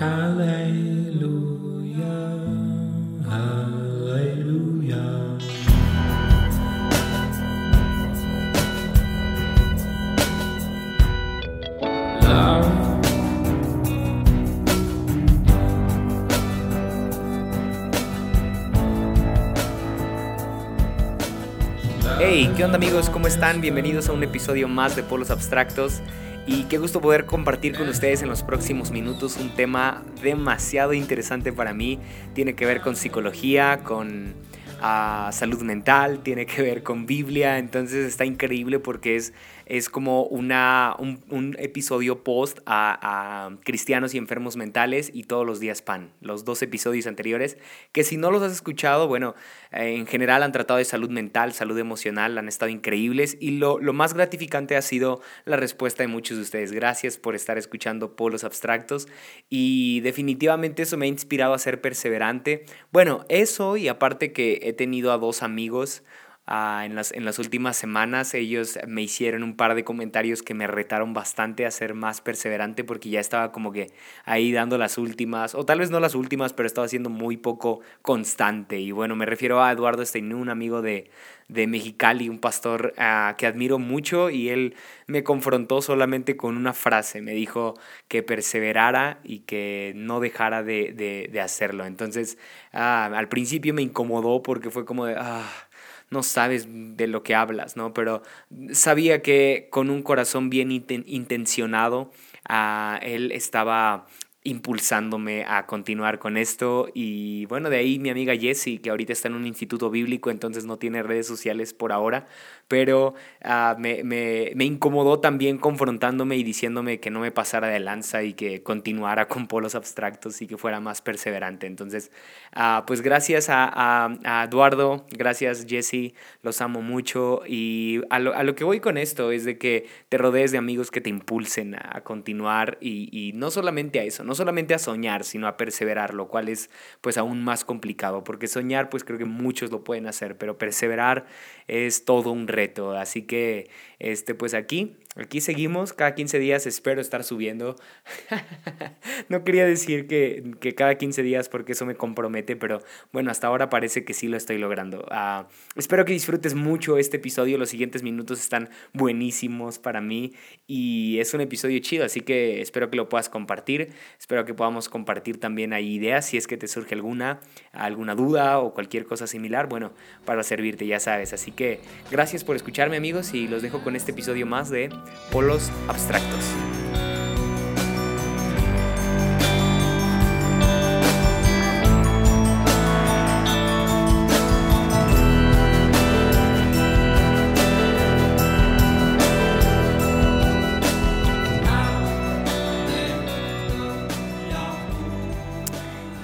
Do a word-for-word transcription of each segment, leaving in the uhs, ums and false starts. Hey, ¿qué onda amigos? ¿Cómo están? Bienvenidos a un episodio más de Polos Abstractos y qué gusto poder compartir con ustedes en los próximos minutos un tema demasiado interesante para mí. Tiene que ver con psicología, con uh, salud mental, tiene que ver con Biblia, entonces está increíble porque es, es como una, un, un episodio post a, a cristianos y enfermos mentales y todos los días pan, los dos episodios anteriores, que si no los has escuchado, bueno, en general han tratado de salud mental, salud emocional, han estado increíbles y lo, lo más gratificante ha sido la respuesta de muchos de ustedes. Gracias por estar escuchando Polos Abstractos y definitivamente eso me ha inspirado a ser perseverante. Bueno, eso y aparte que he tenido a dos amigos Uh, en las, en las últimas semanas. Ellos me hicieron un par de comentarios que me retaron bastante a ser más perseverante porque ya estaba como que ahí dando las últimas, o tal vez no las últimas, pero estaba siendo muy poco constante. Y bueno, me refiero a Eduardo Stein, un amigo de, de Mexicali, un pastor uh, que admiro mucho, y él me confrontó solamente con una frase. Me dijo que perseverara y que no dejara de, de, de hacerlo. Entonces, uh, al principio me incomodó porque fue como de... Uh, no sabes de lo que hablas, ¿no? Pero sabía que con un corazón bien inten- intencionado, uh, él estaba impulsándome a continuar con esto. Y bueno, de ahí mi amiga Jessie, que ahorita está en un instituto bíblico, entonces no tiene redes sociales por ahora, pero uh, me, me, me incomodó también confrontándome y diciéndome que no me pasara de lanza y que continuara con Polos Abstractos y que fuera más perseverante. Entonces, uh, pues gracias a, a, a Eduardo, gracias Jessie, los amo mucho. Y a lo, a lo que voy con esto es de que te rodees de amigos que te impulsen a, a continuar y, y no solamente a eso, no solamente a soñar, sino a perseverar, lo cual es pues aún más complicado, porque soñar pues creo que muchos lo pueden hacer, pero perseverar es todo un reto. Así que este pues aquí aquí seguimos, cada quince días espero estar subiendo. No quería decir que, que cada quince días porque eso me compromete, pero bueno, hasta ahora parece que sí lo estoy logrando. Uh, espero que disfrutes mucho este episodio, los siguientes minutos están buenísimos para mí y es un episodio chido, así que espero que lo puedas compartir. Espero que podamos compartir también ahí ideas, si es que te surge alguna, alguna duda o cualquier cosa similar, bueno, para servirte, ya sabes. Así que gracias por escucharme amigos y los dejo con este episodio más de Polos Abstractos.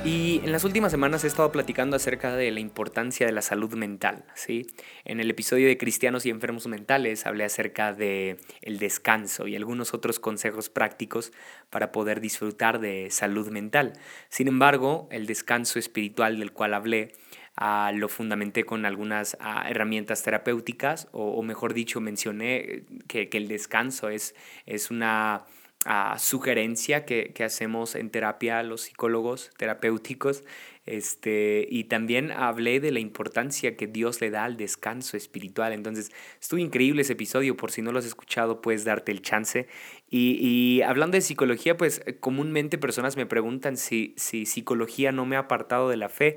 Y en las últimas semanas he estado platicando acerca de la importancia de la salud mental, ¿sí? En el episodio de Cristianos y Enfermos Mentales hablé acerca de el descanso y algunos otros consejos prácticos para poder disfrutar de salud mental. Sin embargo, el descanso espiritual del cual hablé Uh, lo fundamenté con algunas uh, herramientas terapéuticas, o, o mejor dicho, mencioné que, que el descanso es, es una uh, sugerencia que, que hacemos en terapia los psicólogos terapéuticos. Este, y también hablé de la importancia que Dios le da al descanso espiritual. Entonces, estuvo increíble ese episodio. Por si no lo has escuchado, puedes darte el chance. Y, y hablando de psicología, pues comúnmente personas me preguntan si, si psicología no me ha apartado de la fe.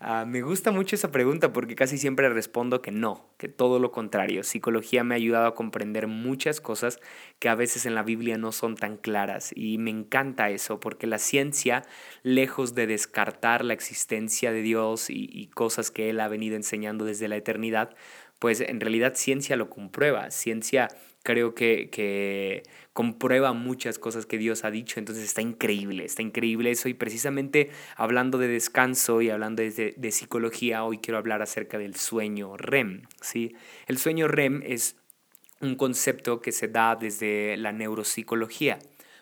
Uh, me gusta mucho esa pregunta porque casi siempre respondo que no, que todo lo contrario. Psicología me ha ayudado a comprender muchas cosas que a veces en la Biblia no son tan claras. Y me encanta eso porque la ciencia, lejos de descartar la existencia, existencia de Dios y, y cosas que Él ha venido enseñando desde la eternidad, pues en realidad ciencia lo comprueba. Ciencia creo que, que comprueba muchas cosas que Dios ha dicho, entonces está increíble, está increíble eso. Y precisamente hablando de descanso y hablando de, de psicología, hoy quiero hablar acerca del sueño R E M, ¿sí? El sueño R E M es un concepto que se da desde la neuropsicología.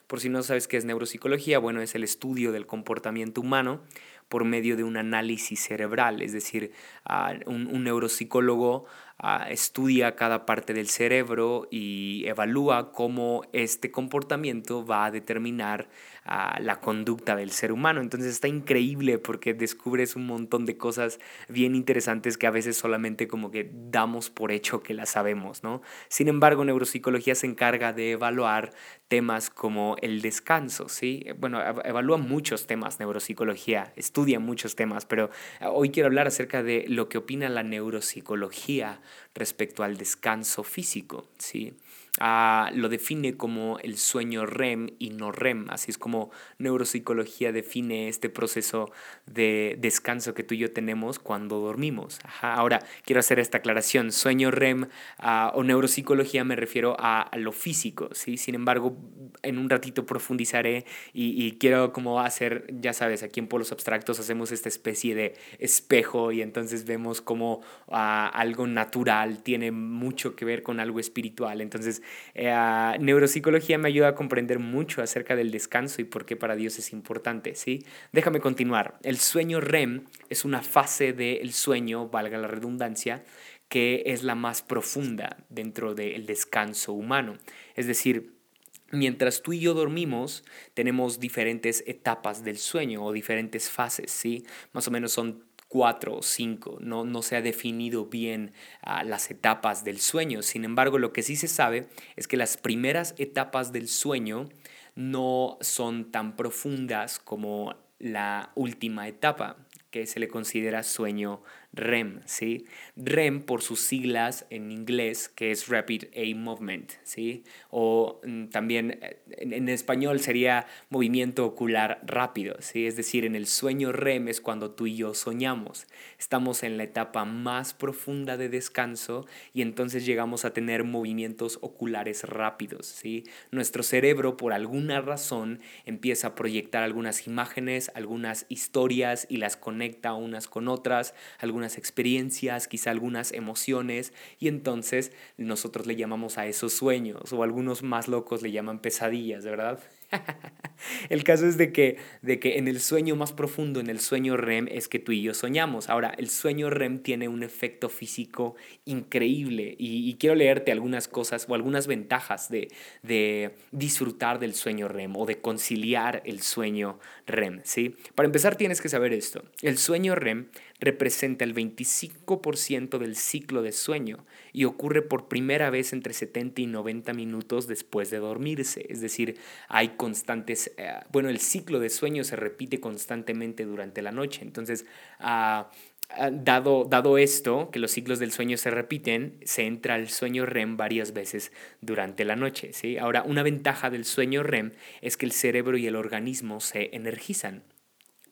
Por si no sabes qué es neuropsicología, bueno, es el estudio del comportamiento humano por medio de un análisis cerebral, es decir, uh, un, un neuropsicólogo uh, estudia cada parte del cerebro y evalúa cómo este comportamiento va a determinar uh, la conducta del ser humano. Entonces está increíble porque descubres un montón de cosas bien interesantes que a veces solamente como que damos por hecho que las sabemos, ¿no? Sin embargo, neuropsicología se encarga de evaluar temas como el descanso, ¿sí? Bueno, evalúa muchos temas neuropsicología, estudia muchos temas, pero hoy quiero hablar acerca de lo que opina la neuropsicología respecto al descanso físico, ¿sí? Uh, lo define como el sueño R E M y no R E M, así es como neuropsicología define este proceso de descanso que tú y yo tenemos cuando dormimos. Ajá. Ahora, quiero hacer esta aclaración, sueño R E M uh, o neuropsicología me refiero a, a lo físico, ¿sí? Sin embargo, en un ratito profundizaré y, y quiero como hacer, ya sabes, aquí en Polos Abstractos hacemos esta especie de espejo y entonces vemos como uh, algo natural tiene mucho que ver con algo espiritual, entonces Eh, neuropsicología me ayuda a comprender mucho acerca del descanso y por qué para Dios es importante, ¿sí? Déjame continuar. El sueño R E M es una fase del sueño, valga la redundancia, que es la más profunda dentro del descanso humano. Es decir, mientras tú y yo dormimos, tenemos diferentes etapas del sueño o diferentes fases, ¿sí? Más o menos son cuatro o cinco, no, no se ha definido bien uh, las etapas del sueño. Sin embargo, lo que sí se sabe es que las primeras etapas del sueño no son tan profundas como la última etapa, que se le considera sueño R E M, ¿sí? R E M por sus siglas en inglés, que es Rapid Eye Movement, ¿sí? O también en, en español sería movimiento ocular rápido, ¿sí? Es decir, en el sueño R E M es cuando tú y yo soñamos. Estamos en la etapa más profunda de descanso y entonces llegamos a tener movimientos oculares rápidos, ¿sí? Nuestro cerebro, por alguna razón, empieza a proyectar algunas imágenes, algunas historias y las conecta unas con otras, algunas experiencias, quizá algunas emociones, y entonces nosotros le llamamos a esos sueños, o algunos más locos le llaman pesadillas, ¿verdad? El caso es de que, de que en el sueño más profundo, en el sueño R E M, es que tú y yo soñamos. Ahora, el sueño R E M tiene un efecto físico increíble y, y quiero leerte algunas cosas o algunas ventajas de, de disfrutar del sueño R E M o de conciliar el sueño R E M, ¿sí? Para empezar tienes que saber esto. El sueño R E M representa el veinticinco por ciento del ciclo de sueño y ocurre por primera vez entre setenta y noventa minutos después de dormirse. Es decir, hay constantes, eh, bueno, el ciclo de sueño se repite constantemente durante la noche. Entonces, uh, dado, dado esto, que los ciclos del sueño se repiten, se entra al sueño R E M varias veces durante la noche, ¿sí? Ahora, una ventaja del sueño R E M es que el cerebro y el organismo se energizan.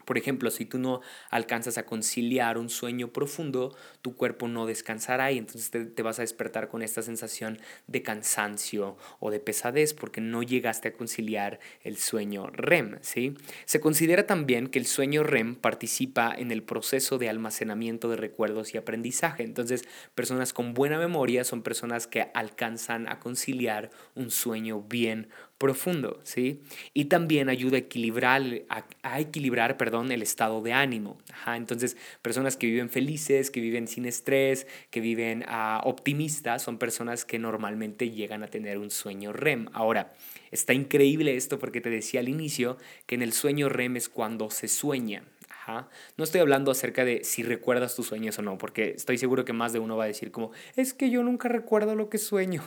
Por ejemplo, si tú no alcanzas a conciliar un sueño profundo, tu cuerpo no descansará y entonces te, te vas a despertar con esta sensación de cansancio o de pesadez porque no llegaste a conciliar el sueño R E M, ¿sí? Se considera también que el sueño R E M participa en el proceso de almacenamiento de recuerdos y aprendizaje. Entonces, personas con buena memoria son personas que alcanzan a conciliar un sueño bien profundo, ¿sí? Y también ayuda a equilibrar, a, a equilibrar perdón, el estado de ánimo. Ajá, entonces, personas que viven felices, que viven sin estrés, que viven uh, optimistas, son personas que normalmente llegan a tener un sueño R E M. Ahora, está increíble esto porque te decía al inicio que en el sueño R E M es cuando se sueña. Ajá. No estoy hablando acerca de si recuerdas tus sueños o no, porque estoy seguro que más de uno va a decir como, es que yo nunca recuerdo lo que sueño.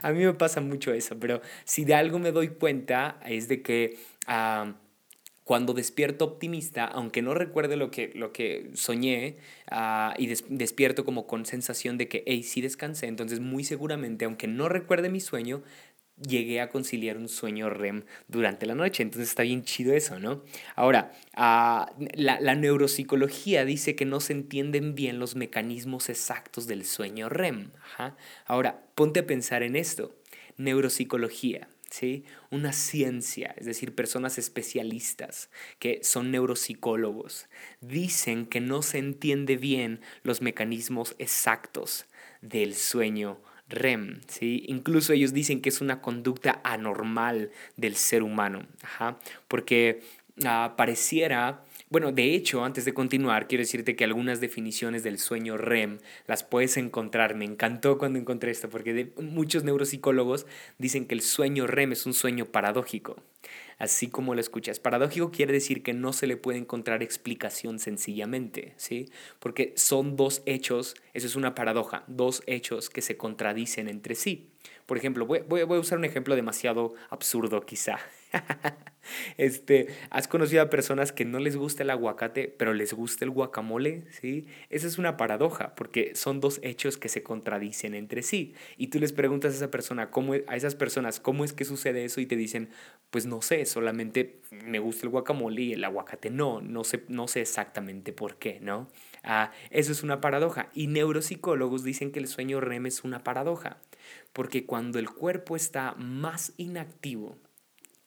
A mí me pasa mucho eso, pero si de algo me doy cuenta es de que uh, cuando despierto optimista, aunque no recuerde lo que, lo que soñé uh, y des- despierto como con sensación de que, hey, sí descansé, entonces muy seguramente, aunque no recuerde mi sueño, llegué a conciliar un sueño R E M durante la noche. Entonces está bien chido eso, ¿no? Ahora, uh, la, la neuropsicología dice que no se entienden bien los mecanismos exactos del sueño R E M. Ajá. Ahora, ponte a pensar en esto. Neuropsicología, ¿sí? Una ciencia, es decir, personas especialistas que son neuropsicólogos, dicen que no se entiende bien los mecanismos exactos del sueño R E M, ¿sí? Incluso ellos dicen que es una conducta anormal del ser humano, ajá, porque uh, pareciera Bueno, de hecho, antes de continuar, quiero decirte que algunas definiciones del sueño R E M las puedes encontrar. Me encantó cuando encontré esto, porque de, muchos neuropsicólogos dicen que el sueño R E M es un sueño paradójico. Así como lo escuchas, paradójico quiere decir que no se le puede encontrar explicación sencillamente, ¿sí? Porque son dos hechos, eso es una paradoja, dos hechos que se contradicen entre sí. Por ejemplo, voy, voy, voy a usar un ejemplo demasiado absurdo quizá. Este, ¿has conocido a personas que no les gusta el aguacate, pero les gusta el guacamole? ¿Sí? Esa es una paradoja, porque son dos hechos que se contradicen entre sí. Y tú les preguntas a esa persona, ¿cómo es, a esas personas cómo es que sucede eso? Y te dicen, pues no sé, solamente me gusta el guacamole y el aguacate no, no sé, no sé exactamente por qué, ¿no? Ah, eso es una paradoja. Y neuropsicólogos dicen que el sueño R E M es una paradoja, porque cuando el cuerpo está más inactivo,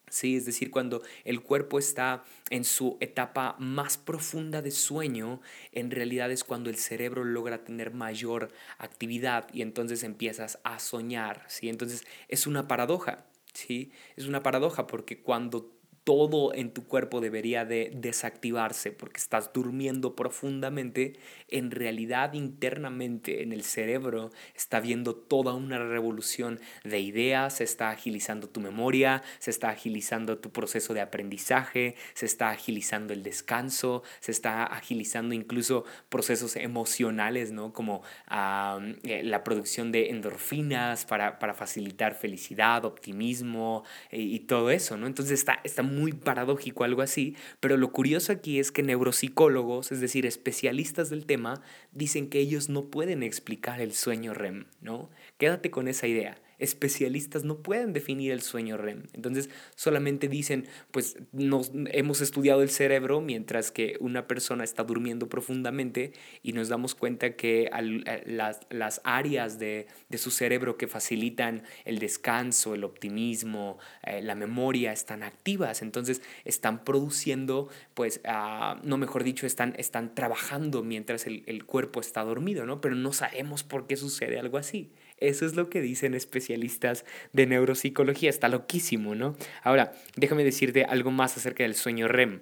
sí, es decir, cuando el cuerpo está en su etapa más profunda de sueño, en realidad es cuando el cerebro logra tener mayor actividad y entonces empiezas a soñar, ¿sí? Entonces es una paradoja, ¿sí? Es una paradoja porque cuando todo en tu cuerpo debería de desactivarse porque estás durmiendo profundamente, en realidad internamente en el cerebro está viendo toda una revolución de ideas, se está agilizando tu memoria, se está agilizando tu proceso de aprendizaje, se está agilizando el descanso, se está agilizando incluso procesos emocionales, ¿no? Como um, la producción de endorfinas para, para facilitar felicidad, optimismo y, y todo eso, ¿no? Entonces está, está muy muy paradójico, algo así, pero lo curioso aquí es que neuropsicólogos, es decir, especialistas del tema, dicen que ellos no pueden explicar el sueño R E M, ¿no? Quédate con esa idea. Especialistas no pueden definir el sueño R E M. Entonces, solamente dicen, pues nos, hemos estudiado el cerebro mientras que una persona está durmiendo profundamente y nos damos cuenta que al, las, las áreas de, de su cerebro que facilitan el descanso, el optimismo, eh, la memoria, están activas. Entonces, están produciendo, pues, uh, no, mejor dicho, están, están trabajando mientras el, el cuerpo está dormido, ¿no? Pero no sabemos por qué sucede algo así. Eso es lo que dicen especialistas de neuropsicología. Está loquísimo, ¿no? Ahora, déjame decirte algo más acerca del sueño R E M.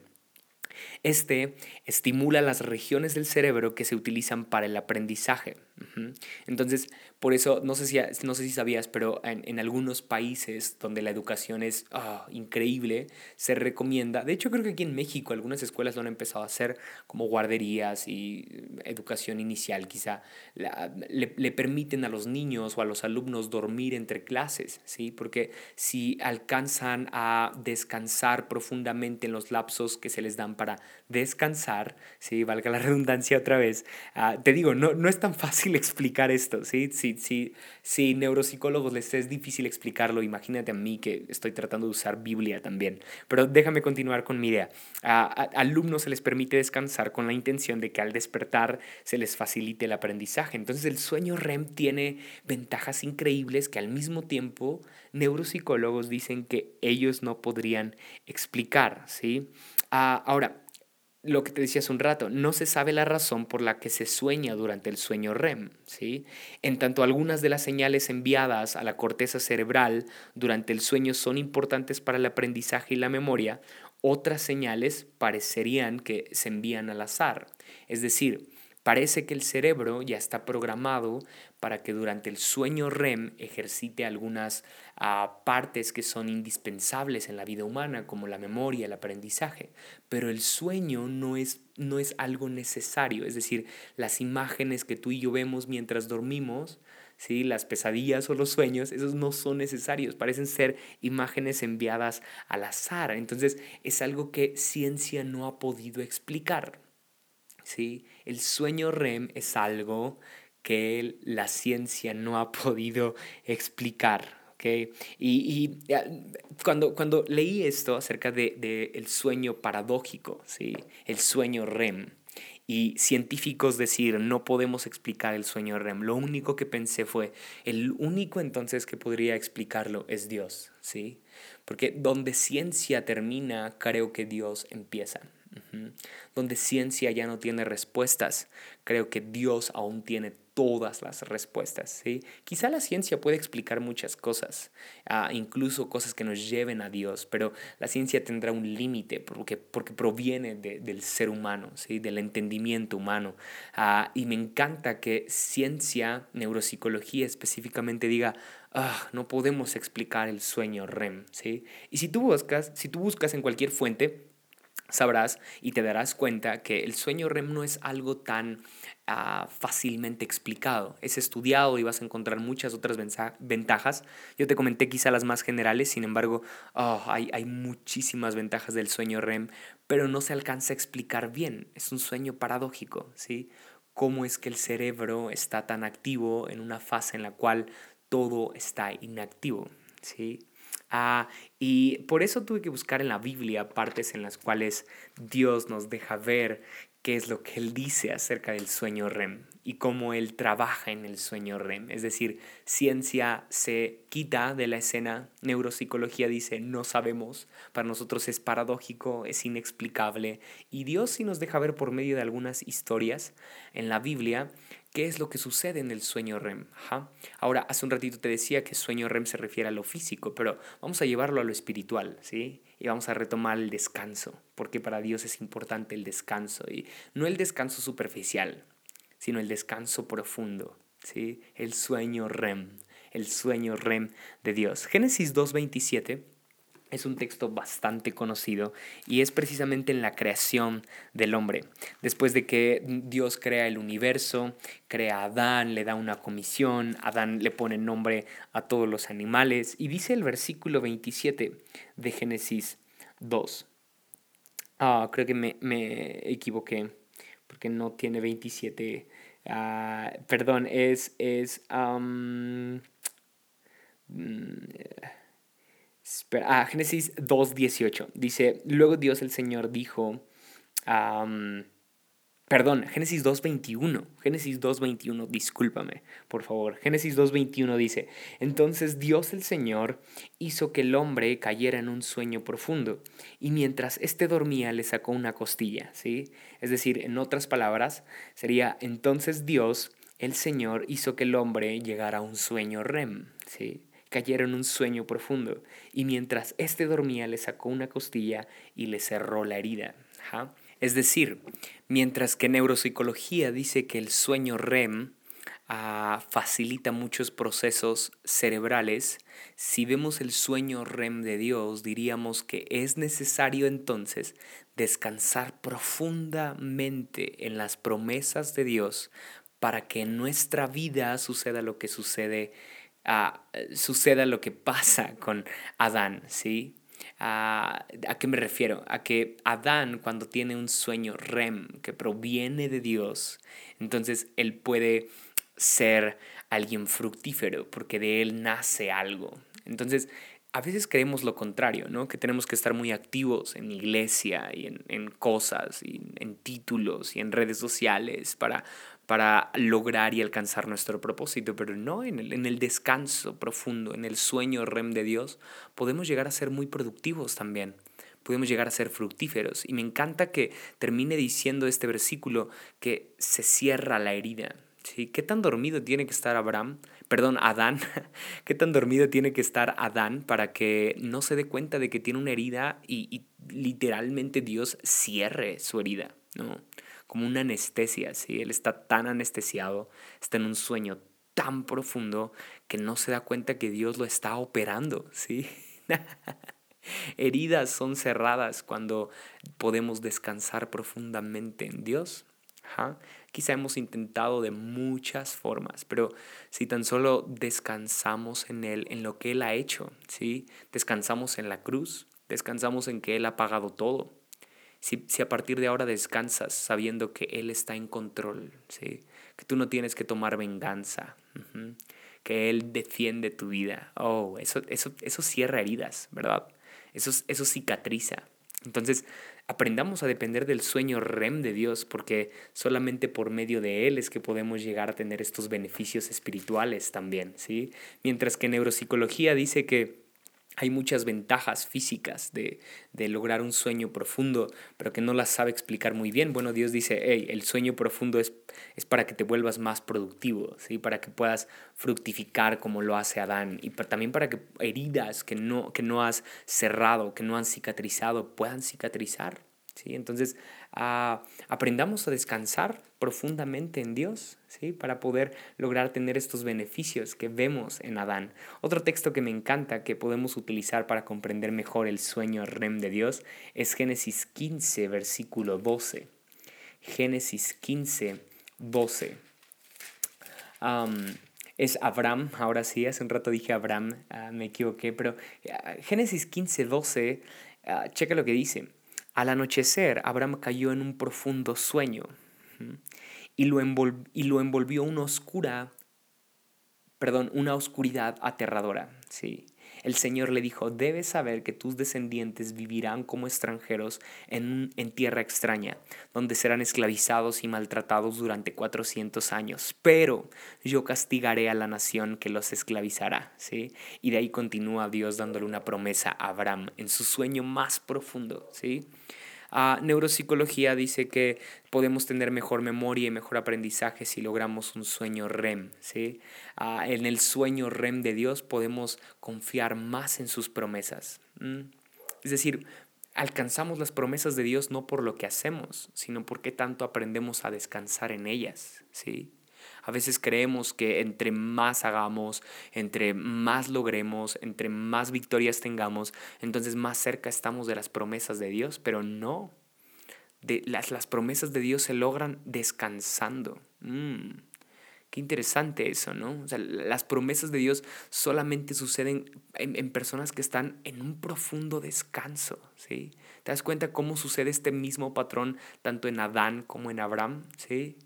Este estimula las regiones del cerebro que se utilizan para el aprendizaje. Entonces, por eso, no sé si, no sé si sabías, pero en, en algunos países donde la educación es oh, increíble, se recomienda, de hecho creo que aquí en México algunas escuelas lo han empezado a hacer, como guarderías y educación inicial quizá, la, le, le permiten a los niños o a los alumnos dormir entre clases, ¿sí? Porque si alcanzan a descansar profundamente en los lapsos que se les dan para descansar, ¿sí? Valga la redundancia otra vez, uh, te digo, no, no es tan fácil explicar esto, ¿sí? Si, si, si neuropsicólogos les es difícil explicarlo, imagínate a mí que estoy tratando de usar Biblia también. Pero déjame continuar con mi idea. A, a alumnos se les permite descansar con la intención de que al despertar se les facilite el aprendizaje. Entonces el sueño R E M tiene ventajas increíbles que al mismo tiempo neuropsicólogos dicen que ellos no podrían explicar, ¿sí? Ah, ahora, lo que te decía hace un rato, no se sabe la razón por la que se sueña durante el sueño R E M, ¿sí? En tanto, algunas de las señales enviadas a la corteza cerebral durante el sueño son importantes para el aprendizaje y la memoria, otras señales parecerían que se envían al azar. Es decir, parece que el cerebro ya está programado para que durante el sueño R E M ejercite algunas uh, partes que son indispensables en la vida humana, como la memoria, el aprendizaje. Pero el sueño no es, no es algo necesario. Es decir, las imágenes que tú y yo vemos mientras dormimos, ¿sí? Las pesadillas o los sueños, esos no son necesarios, parecen ser imágenes enviadas al azar. Entonces, es algo que ciencia no ha podido explicar, ¿sí? El sueño R E M es algo que la ciencia no ha podido explicar, ¿okay? Y, y cuando, cuando leí esto acerca de, de el sueño paradójico, ¿sí? El sueño R E M, y científicos decir no podemos explicar el sueño R E M, lo único que pensé fue, el único entonces que podría explicarlo es Dios, ¿sí? Porque donde ciencia termina, creo que Dios empieza. donde ciencia ya no tiene respuestas. Creo que Dios aún tiene todas las respuestas, ¿sí? Quizá la ciencia puede explicar muchas cosas, uh, incluso cosas que nos lleven a Dios, pero la ciencia tendrá un límite porque, porque proviene de, del ser humano, ¿sí? Del entendimiento humano. Uh, y me encanta que ciencia, neuropsicología específicamente, diga, ah, no podemos explicar el sueño R E M, ¿sí? Y si tú buscas, si tú buscas en cualquier fuente, sabrás y te darás cuenta que el sueño R E M no es algo tan uh, fácilmente explicado. Es estudiado y vas a encontrar muchas otras ventajas. Yo te comenté quizá las más generales, sin embargo, oh, hay, hay muchísimas ventajas del sueño R E M, pero no se alcanza a explicar bien. Es un sueño paradójico, ¿sí? ¿Cómo es que el cerebro está tan activo en una fase en la cual todo está inactivo, sí? Ah, y por eso tuve que buscar en la Biblia partes en las cuales Dios nos deja ver qué es lo que Él dice acerca del sueño R E M y cómo Él trabaja en el sueño R E M. Es decir, ciencia se quita de la escena, neuropsicología dice no sabemos, para nosotros es paradójico, es inexplicable, y Dios sí nos deja ver por medio de algunas historias en la Biblia qué es lo que sucede en el sueño R E M. Ajá. Ahora, hace un ratito te decía que sueño R E M se refiere a lo físico, pero vamos a llevarlo a lo espiritual, ¿sí? Y vamos a retomar el descanso, porque para Dios es importante el descanso, y no el descanso superficial, sino el descanso profundo, ¿sí? El sueño R E M, el sueño R E M de Dios. Génesis dos veintisiete es un texto bastante conocido y es precisamente en la creación del hombre. Después de que Dios crea el universo, crea a Adán, le da una comisión, Adán le pone nombre a todos los animales, y dice el versículo veintisiete de Génesis dos. Ah, creo que me, me equivoqué. Porque no tiene veintisiete, uh, perdón, es, es, um, espera, ah, Génesis dos dieciocho, dice, luego Dios el Señor dijo, um, perdón, Génesis dos veintiuno, Génesis dos veintiuno, discúlpame, por favor, Génesis dos veintiuno dice, entonces Dios el Señor hizo que el hombre cayera en un sueño profundo, y mientras éste dormía le sacó una costilla, ¿sí? Es decir, en otras palabras, sería entonces Dios el Señor hizo que el hombre llegara a un sueño R E M, ¿sí? Cayera en un sueño profundo, y mientras éste dormía le sacó una costilla y le cerró la herida, ¿ja? Es decir, mientras que neuropsicología dice que el sueño R E M uh, facilita muchos procesos cerebrales, si vemos el sueño R E M de Dios, diríamos que es necesario entonces descansar profundamente en las promesas de Dios para que en nuestra vida suceda lo que sucede, uh, suceda lo que pasa con Adán, ¿sí? Uh, ¿A qué me refiero? A que Adán, cuando tiene un sueño R E M que proviene de Dios, entonces él puede ser alguien fructífero porque de él nace algo. Entonces, a veces creemos lo contrario, ¿no? Que tenemos que estar muy activos en iglesia y en, en cosas, y en títulos y en redes sociales para, para lograr y alcanzar nuestro propósito. Pero no, en el, en el descanso profundo, en el sueño R E M de Dios, podemos llegar a ser muy productivos también. Podemos llegar a ser fructíferos. Y me encanta que termine diciendo este versículo que se cierra la herida. ¿Sí? ¿Qué tan dormido tiene que estar Abraham? Perdón, Adán. ¿Qué tan dormido tiene que estar Adán para que no se dé cuenta de que tiene una herida y, y literalmente Dios cierre su herida, ¿no? Como una anestesia, ¿sí? Él está tan anestesiado, está en un sueño tan profundo que no se da cuenta que Dios lo está operando, ¿sí? Heridas son cerradas cuando podemos descansar profundamente en Dios. Ajá. Quizá hemos intentado de muchas formas, pero si tan solo descansamos en Él, en lo que Él ha hecho, ¿sí? Descansamos en la cruz, descansamos en que Él ha pagado todo. Si, si a partir de ahora descansas sabiendo que Él está en control, ¿sí? Que tú no tienes que tomar venganza, uh-huh. Que Él defiende tu vida. Oh, eso, eso, eso cierra heridas, ¿verdad? Eso, eso cicatriza. Entonces, aprendamos a depender del sueño R E M de Dios, porque solamente por medio de Él es que podemos llegar a tener estos beneficios espirituales también, ¿sí? Mientras que neuropsicología dice que Hay muchas ventajas físicas de, de lograr un sueño profundo, pero que no las sabe explicar muy bien. Bueno, Dios dice, hey, el sueño profundo es, es para que te vuelvas más productivo, ¿sí? Para que puedas fructificar como lo hace Adán, y para, también para que heridas que no, que no has cerrado, que no han cicatrizado, puedan cicatrizar, ¿sí? Entonces, uh, aprendamos a descansar profundamente en Dios, ¿sí? Para poder lograr tener estos beneficios que vemos en Adán. Otro texto que me encanta que podemos utilizar para comprender mejor el sueño R E M de Dios es Génesis quince, versículo doce. Génesis quince, doce. Um, es Abraham, ahora sí, hace un rato dije Abraham, uh, me equivoqué, pero uh, Génesis quince, doce, uh, checa lo que dice. Al anochecer, Abraham cayó en un profundo sueño y lo, envolv- y lo envolvió una oscura, perdón, una oscuridad aterradora. Sí. El Señor le dijo, debes saber que tus descendientes vivirán como extranjeros en, en tierra extraña, donde serán esclavizados y maltratados durante cuatrocientos años. Pero yo castigaré a la nación que los esclavizará. ¿Sí? Y de ahí continúa Dios dándole una promesa a Abraham en su sueño más profundo. ¿Sí? Uh, neuropsicología dice que podemos tener mejor memoria y mejor aprendizaje si logramos un sueño R E M, ¿sí? Uh, en el sueño R E M de Dios podemos confiar más en sus promesas. ¿Mm? Es decir, alcanzamos las promesas de Dios no por lo que hacemos, sino porque tanto aprendemos a descansar en ellas, ¿sí? A veces creemos que entre más hagamos, entre más logremos, entre más victorias tengamos, entonces más cerca estamos de las promesas de Dios, pero no. De las, las promesas de Dios se logran descansando. Mm, qué interesante eso, ¿no? O sea, las promesas de Dios solamente suceden en, en personas que están en un profundo descanso, ¿sí? ¿Te das cuenta cómo sucede este mismo patrón tanto en Adán como en Abraham, sí?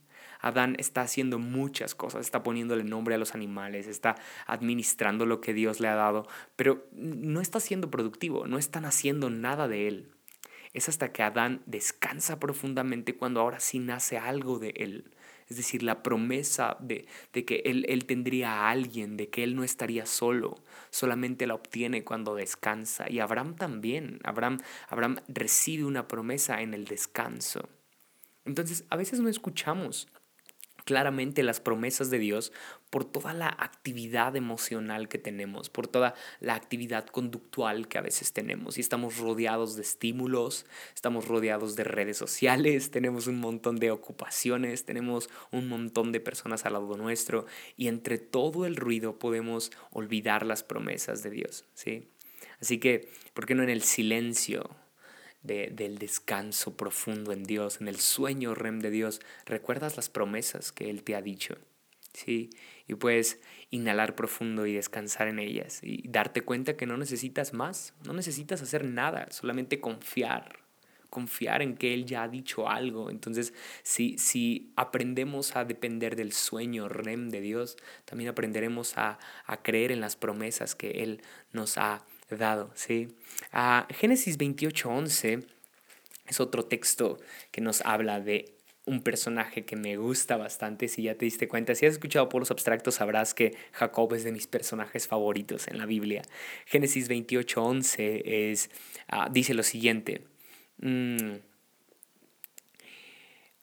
Adán está haciendo muchas cosas, está poniéndole nombre a los animales, está administrando lo que Dios le ha dado, pero no está siendo productivo, no están haciendo nada de él. Es hasta que Adán descansa profundamente cuando ahora sí nace algo de él. Es decir, la promesa de, de que él, él tendría a alguien, de que él no estaría solo, solamente la obtiene cuando descansa. Y Abraham también, Abraham, Abraham recibe una promesa en el descanso. Entonces, a veces no escuchamos claramente las promesas de Dios por toda la actividad emocional que tenemos, por toda la actividad conductual que a veces tenemos. Y estamos rodeados de estímulos, estamos rodeados de redes sociales, tenemos un montón de ocupaciones, tenemos un montón de personas al lado nuestro. Y entre todo el ruido podemos olvidar las promesas de Dios, ¿sí? Así que, ¿por qué no en el silencio De, del descanso profundo en Dios, en el sueño R E M de Dios, recuerdas las promesas que Él te ha dicho, ¿sí? Y puedes inhalar profundo y descansar en ellas y darte cuenta que no necesitas más, no necesitas hacer nada, solamente confiar, confiar en que Él ya ha dicho algo. Entonces, si, si aprendemos a depender del sueño R E M de Dios, también aprenderemos a, a creer en las promesas que Él nos ha dado, ¿sí? Ah, Génesis veintiocho once es otro texto que nos habla de un personaje que me gusta bastante. Si ya te diste cuenta, si has escuchado Polos Abstractos, sabrás que Jacob es de mis personajes favoritos en la Biblia. Génesis veintiocho once es, ah, dice lo siguiente. Mm,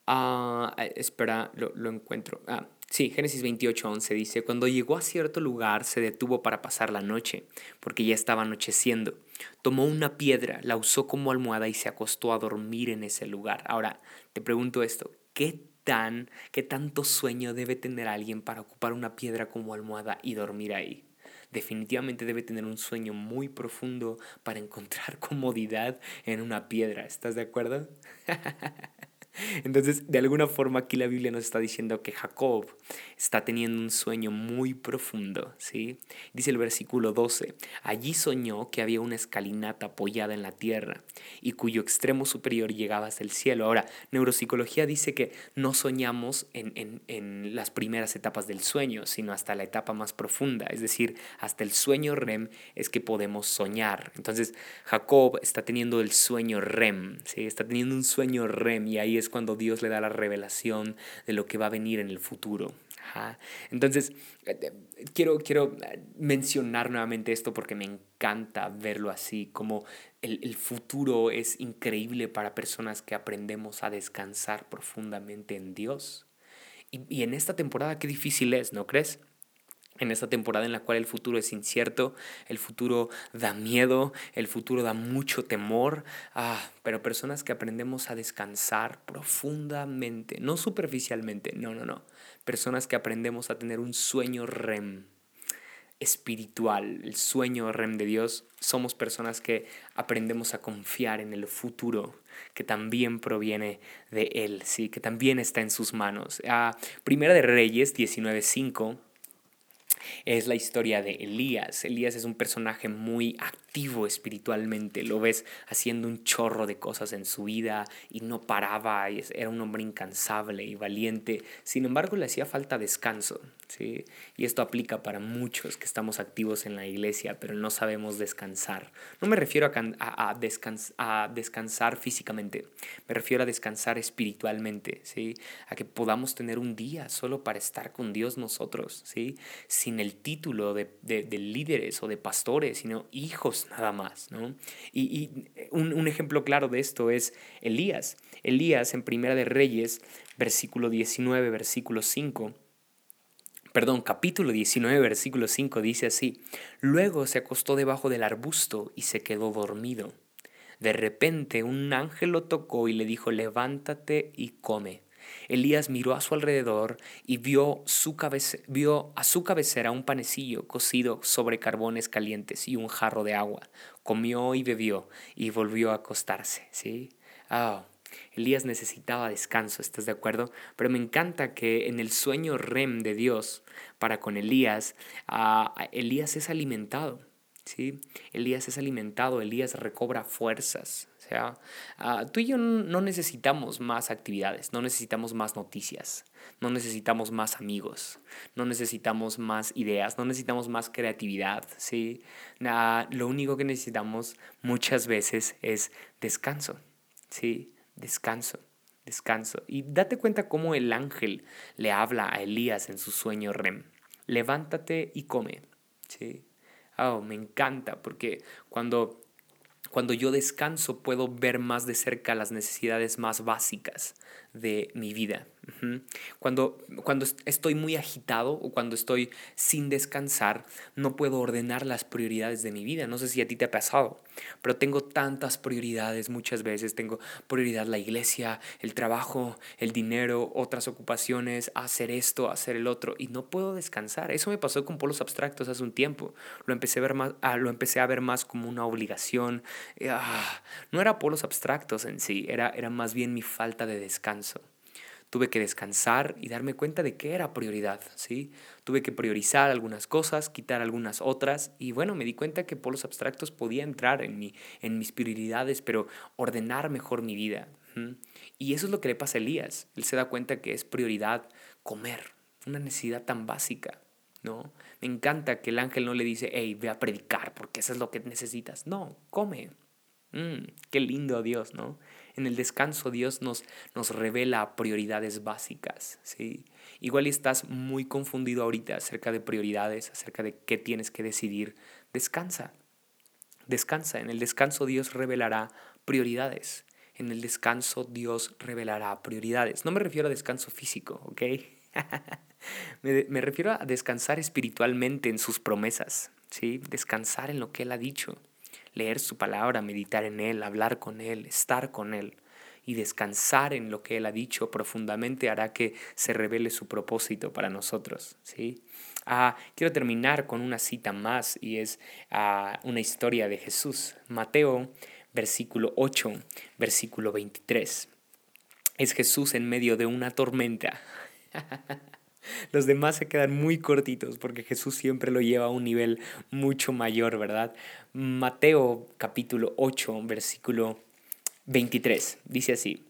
ah, espera, lo, lo encuentro. Ah, Sí, Génesis veintiocho once dice, cuando llegó a cierto lugar se detuvo para pasar la noche, porque ya estaba anocheciendo. Tomó una piedra, la usó como almohada y se acostó a dormir en ese lugar. Ahora, te pregunto esto, ¿qué tan, qué tanto sueño debe tener alguien para ocupar una piedra como almohada y dormir ahí? Definitivamente debe tener un sueño muy profundo para encontrar comodidad en una piedra. ¿Estás de acuerdo? Entonces, de alguna forma aquí la Biblia nos está diciendo que Jacob está teniendo un sueño muy profundo, ¿sí? Dice el versículo doce, allí soñó que había una escalinata apoyada en la tierra y cuyo extremo superior llegaba hasta el cielo. Ahora, neuropsicología dice que no soñamos en, en, en las primeras etapas del sueño, sino hasta la etapa más profunda, es decir, hasta el sueño R E M es que podemos soñar. Entonces, Jacob está teniendo el sueño R E M, ¿sí? Está teniendo un sueño R E M y ahí es cuando Dios le da la revelación de lo que va a venir en el futuro. Ajá. Entonces, quiero, quiero mencionar nuevamente esto porque me encanta verlo así, como el, el futuro es increíble para personas que aprendemos a descansar profundamente en Dios. Y, y en esta temporada qué difícil es, ¿no crees? En esta temporada en la cual el futuro es incierto, el futuro da miedo, el futuro da mucho temor. Ah, pero personas que aprendemos a descansar profundamente, no superficialmente, no, no, no. Personas que aprendemos a tener un sueño R E M espiritual, el sueño R E M de Dios. Somos personas que aprendemos a confiar en el futuro, que también proviene de Él, ¿sí? Que también está en sus manos. Ah, Primera de Reyes diecinueve cinco. Es la historia de Elías. Elías es un personaje muy activo espiritualmente. Lo ves haciendo un chorro de cosas en su vida y no paraba. Era un hombre incansable y valiente. Sin embargo, le hacía falta descanso, ¿sí? Y esto aplica para muchos que estamos activos en la iglesia, pero no sabemos descansar. No me refiero a, can- a, a, descans- a descansar físicamente. Me refiero a descansar espiritualmente, ¿sí? A que podamos tener un día solo para estar con Dios nosotros, ¿sí? Sin en el título de, de, de líderes o de pastores, sino hijos nada más, ¿no? Y, y un, un ejemplo claro de esto es Elías. Elías en Primera de Reyes, versículo diecinueve, versículo cinco, perdón, capítulo diecinueve, versículo cinco, dice así: Luego se acostó debajo del arbusto y se quedó dormido. De repente un ángel lo tocó y le dijo: Levántate y come. Elías miró a su alrededor y vio, su cabece- vio a su cabecera un panecillo cocido sobre carbones calientes y un jarro de agua. Comió y bebió y volvió a acostarse, ¿sí? Ah, oh, Elías necesitaba descanso, ¿estás de acuerdo? Pero me encanta que en el sueño R E M de Dios para con Elías, uh, Elías es alimentado, ¿sí? Elías es alimentado, Elías recobra fuerzas. O sea, uh, tú y yo no necesitamos más actividades, no necesitamos más noticias, no necesitamos más amigos, no necesitamos más ideas, no necesitamos más creatividad, ¿sí? Uh, lo único que necesitamos muchas veces es descanso, ¿sí? Descanso, descanso. Y date cuenta cómo el ángel le habla a Elías en su sueño R E M. Levántate y come, ¿sí? Oh, me encanta porque cuando... Cuando yo descanso puedo ver más de cerca las necesidades más básicas de mi vida. Cuando, cuando estoy muy agitado o cuando estoy sin descansar, no puedo ordenar las prioridades de mi vida. No sé si a ti te ha pasado, pero tengo tantas prioridades muchas veces. Tengo prioridad la iglesia, el trabajo, el dinero, otras ocupaciones, hacer esto, hacer el otro, y no puedo descansar. Eso me pasó con Polos Abstractos hace un tiempo. Lo empecé a ver más, ah, lo empecé a ver más como una obligación. Ah, no era Polos Abstractos en sí, era, era más bien mi falta de descanso. Tuve que descansar y darme cuenta de qué era prioridad, ¿sí? Tuve que priorizar algunas cosas, quitar algunas otras, y bueno, me di cuenta que Polos Abstractos podía entrar en, mi, en mis prioridades, pero ordenar mejor mi vida. ¿Mm? Y eso es lo que le pasa a Elías. Él se da cuenta que es prioridad comer, una necesidad tan básica, ¿no? Me encanta que el ángel no le dice: hey, ve a predicar porque eso es lo que necesitas. No, come. Mm, qué lindo Dios, ¿no? En el descanso Dios nos, nos revela prioridades básicas, ¿sí? Igual estás muy confundido ahorita acerca de prioridades, acerca de qué tienes que decidir. Descansa, descansa. En el descanso Dios revelará prioridades. En el descanso Dios revelará prioridades. No me refiero a descanso físico, ¿ok? me, me refiero a descansar espiritualmente en sus promesas, ¿sí? Descansar en lo que Él ha dicho. Leer su palabra, meditar en Él, hablar con Él, estar con Él y descansar en lo que Él ha dicho profundamente hará que se revele su propósito para nosotros, ¿sí? Ah, quiero terminar con una cita más y es ah, una historia de Jesús. Mateo, versículo ocho, versículo veintitrés. Es Jesús en medio de una tormenta. Los demás se quedan muy cortitos porque Jesús siempre lo lleva a un nivel mucho mayor, ¿verdad? Mateo capítulo ocho, versículo veintitrés, dice así.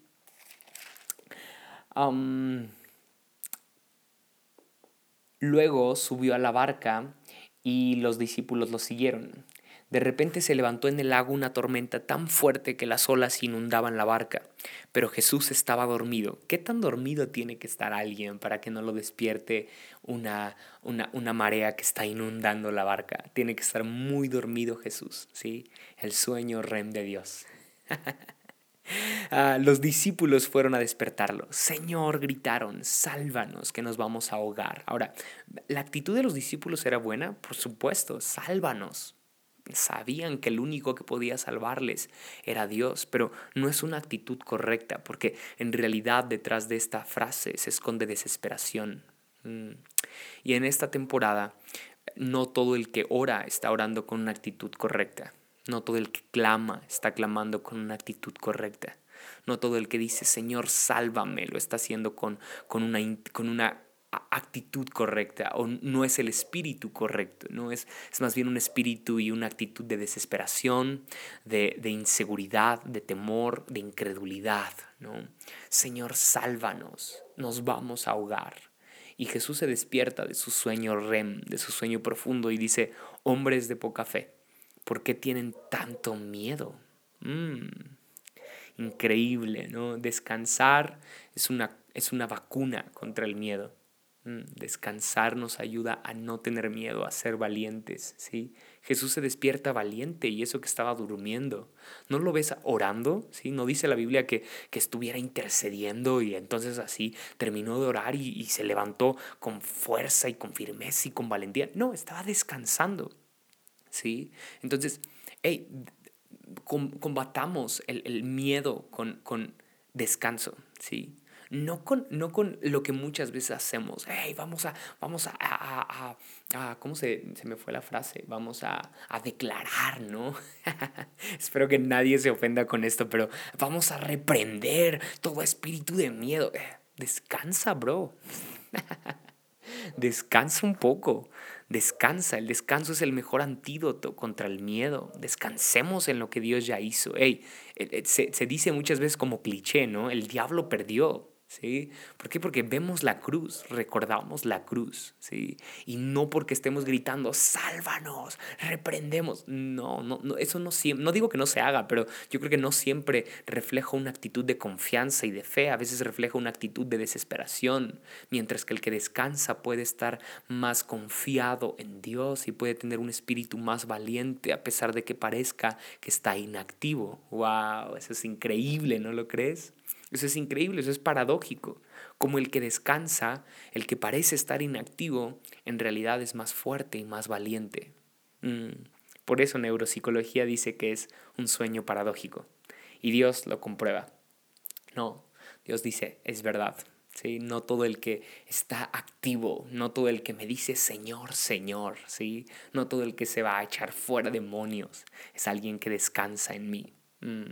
Um, Luego subió a la barca y los discípulos lo siguieron. De repente se levantó en el lago una tormenta tan fuerte que las olas inundaban la barca, pero Jesús estaba dormido. ¿Qué tan dormido tiene que estar alguien para que no lo despierte una, una, una marea que está inundando la barca? Tiene que estar muy dormido Jesús, ¿sí? El sueño R E M de Dios. Ah, los discípulos fueron a despertarlo. Señor, gritaron, sálvanos que nos vamos a ahogar. Ahora, ¿la actitud de los discípulos era buena? Por supuesto, sálvanos. Sabían que el único que podía salvarles era Dios, pero no es una actitud correcta, porque en realidad detrás de esta frase se esconde desesperación. Y en esta temporada, no todo el que ora está orando con una actitud correcta. No todo el que clama está clamando con una actitud correcta. No todo el que dice, Señor, sálvame, lo está haciendo con, con, una, con una actitud correcta. O no es el espíritu correcto, ¿no? Es, es más bien un espíritu y una actitud de desesperación, de, de inseguridad, de temor, de incredulidad, ¿no? Señor, sálvanos, nos vamos a ahogar. Y Jesús se despierta de su sueño R E M, de su sueño profundo, y dice, hombres de poca fe, ¿por qué tienen tanto miedo? Mm, increíble, ¿no? Descansar es una, es una vacuna contra el miedo. Mm, descansar nos ayuda a no tener miedo, a ser valientes, ¿sí? Jesús se despierta valiente, y eso que estaba durmiendo. ¿No lo ves orando? ¿Sí? No dice la Biblia que, que estuviera intercediendo y entonces así terminó de orar y, y se levantó con fuerza y con firmeza y con valentía. No, estaba descansando. ¿Sí? Entonces, hey, combatamos el, el miedo con, con descanso, ¿sí? No con, no con lo que muchas veces hacemos. Hey, vamos a, vamos a, a, a, a ¿cómo se, se me fue la frase? Vamos a, a declarar, ¿no? Espero que nadie se ofenda con esto, pero vamos a reprender todo espíritu de miedo. Descansa, bro. Descansa un poco. Descansa, el descanso es el mejor antídoto contra el miedo. Descansemos en lo que Dios ya hizo. Hey, se, se dice muchas veces como cliché, ¿no? El diablo perdió, ¿sí? ¿Por qué? Porque vemos la cruz, recordamos la cruz, ¿sí? Y no porque estemos gritando, sálvanos, reprendemos. No, no, no eso no siempre, no digo que no se haga, pero yo creo que no siempre refleja una actitud de confianza y de fe. A veces refleja una actitud de desesperación, mientras que el que descansa puede estar más confiado en Dios y puede tener un espíritu más valiente a pesar de que parezca que está inactivo. ¡Wow! Eso es increíble, ¿no lo crees? Eso es increíble, eso es paradójico. Como el que descansa, el que parece estar inactivo, en realidad es más fuerte y más valiente. Mm. Por eso neuropsicología dice que es un sueño paradójico. Y Dios lo comprueba. No, Dios dice, es verdad. ¿Sí? No todo el que está activo, no todo el que me dice Señor, Señor, ¿sí? No todo el que se va a echar fuera demonios, es alguien que descansa en mí. Mm.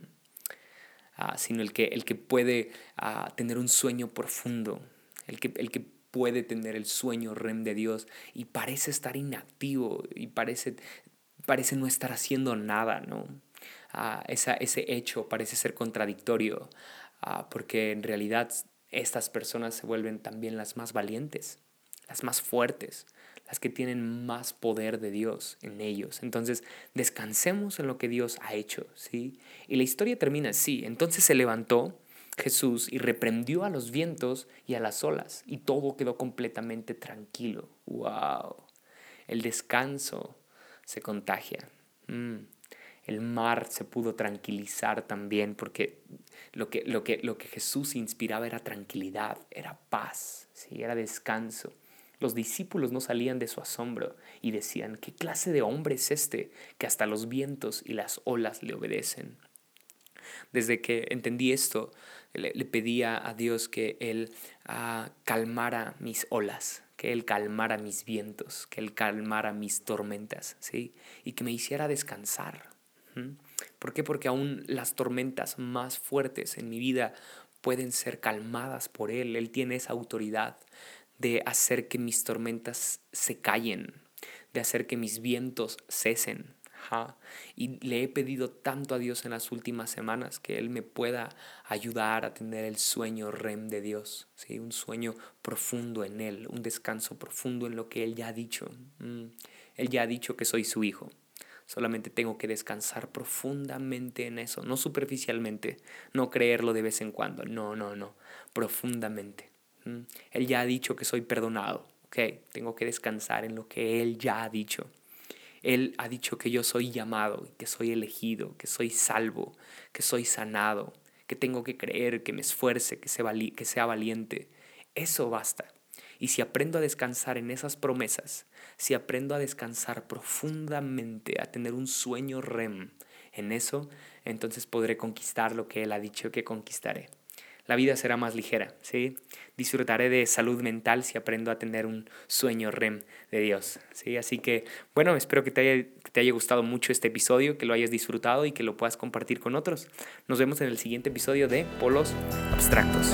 Uh, sino el que, el que puede uh, tener un sueño profundo, el que, el que puede tener el sueño R E M de Dios y parece estar inactivo y parece, parece no estar haciendo nada, ¿no? Uh, esa, ese hecho parece ser contradictorio uh, porque en realidad estas personas se vuelven también las más valientes, las más fuertes, las que tienen más poder de Dios en ellos. Entonces, descansemos en lo que Dios ha hecho, ¿sí? Y la historia termina así. Entonces se levantó Jesús y reprendió a los vientos y a las olas, y todo quedó completamente tranquilo. ¡Wow! El descanso se contagia. Mm. El mar se pudo tranquilizar también, porque lo que, lo que, lo que Jesús inspiraba era tranquilidad, era paz, ¿sí? Era descanso. Los discípulos no salían de su asombro y decían, ¿qué clase de hombre es este que hasta los vientos y las olas le obedecen? Desde que entendí esto, le, le pedía a Dios que Él uh, calmara mis olas, que Él calmara mis vientos, que Él calmara mis tormentas, ¿sí? Y que me hiciera descansar. ¿Mm? ¿Por qué? Porque aún las tormentas más fuertes en mi vida pueden ser calmadas por Él. Él tiene esa autoridad de hacer que mis tormentas se callen, de hacer que mis vientos cesen. Ajá. Y le he pedido tanto a Dios en las últimas semanas que Él me pueda ayudar a tener el sueño R E M de Dios, ¿sí? Un sueño profundo en Él, un descanso profundo en lo que Él ya ha dicho. Mm. Él ya ha dicho que soy su hijo, Solamente tengo que descansar profundamente en eso, no superficialmente, no creerlo de vez en cuando, no, no, no, profundamente. ¿Mm? Él ya ha dicho que soy perdonado, ok, tengo que descansar en lo que Él ya ha dicho. Él ha dicho que yo soy llamado, que soy elegido, que soy salvo, que soy sanado, que tengo que creer, que me esfuerce, que sea vali- que sea valiente. Eso basta. Y si aprendo a descansar en esas promesas, si aprendo a descansar profundamente, a tener un sueño R E M en eso, entonces podré conquistar lo que Él ha dicho que conquistaré. La vida será más ligera, ¿sí? Disfrutaré de salud mental si aprendo a tener un sueño R E M de Dios, ¿sí? Así que, bueno, espero que te haya, que te haya gustado mucho este episodio, que lo hayas disfrutado y que lo puedas compartir con otros. Nos vemos en el siguiente episodio de Polos Abstractos.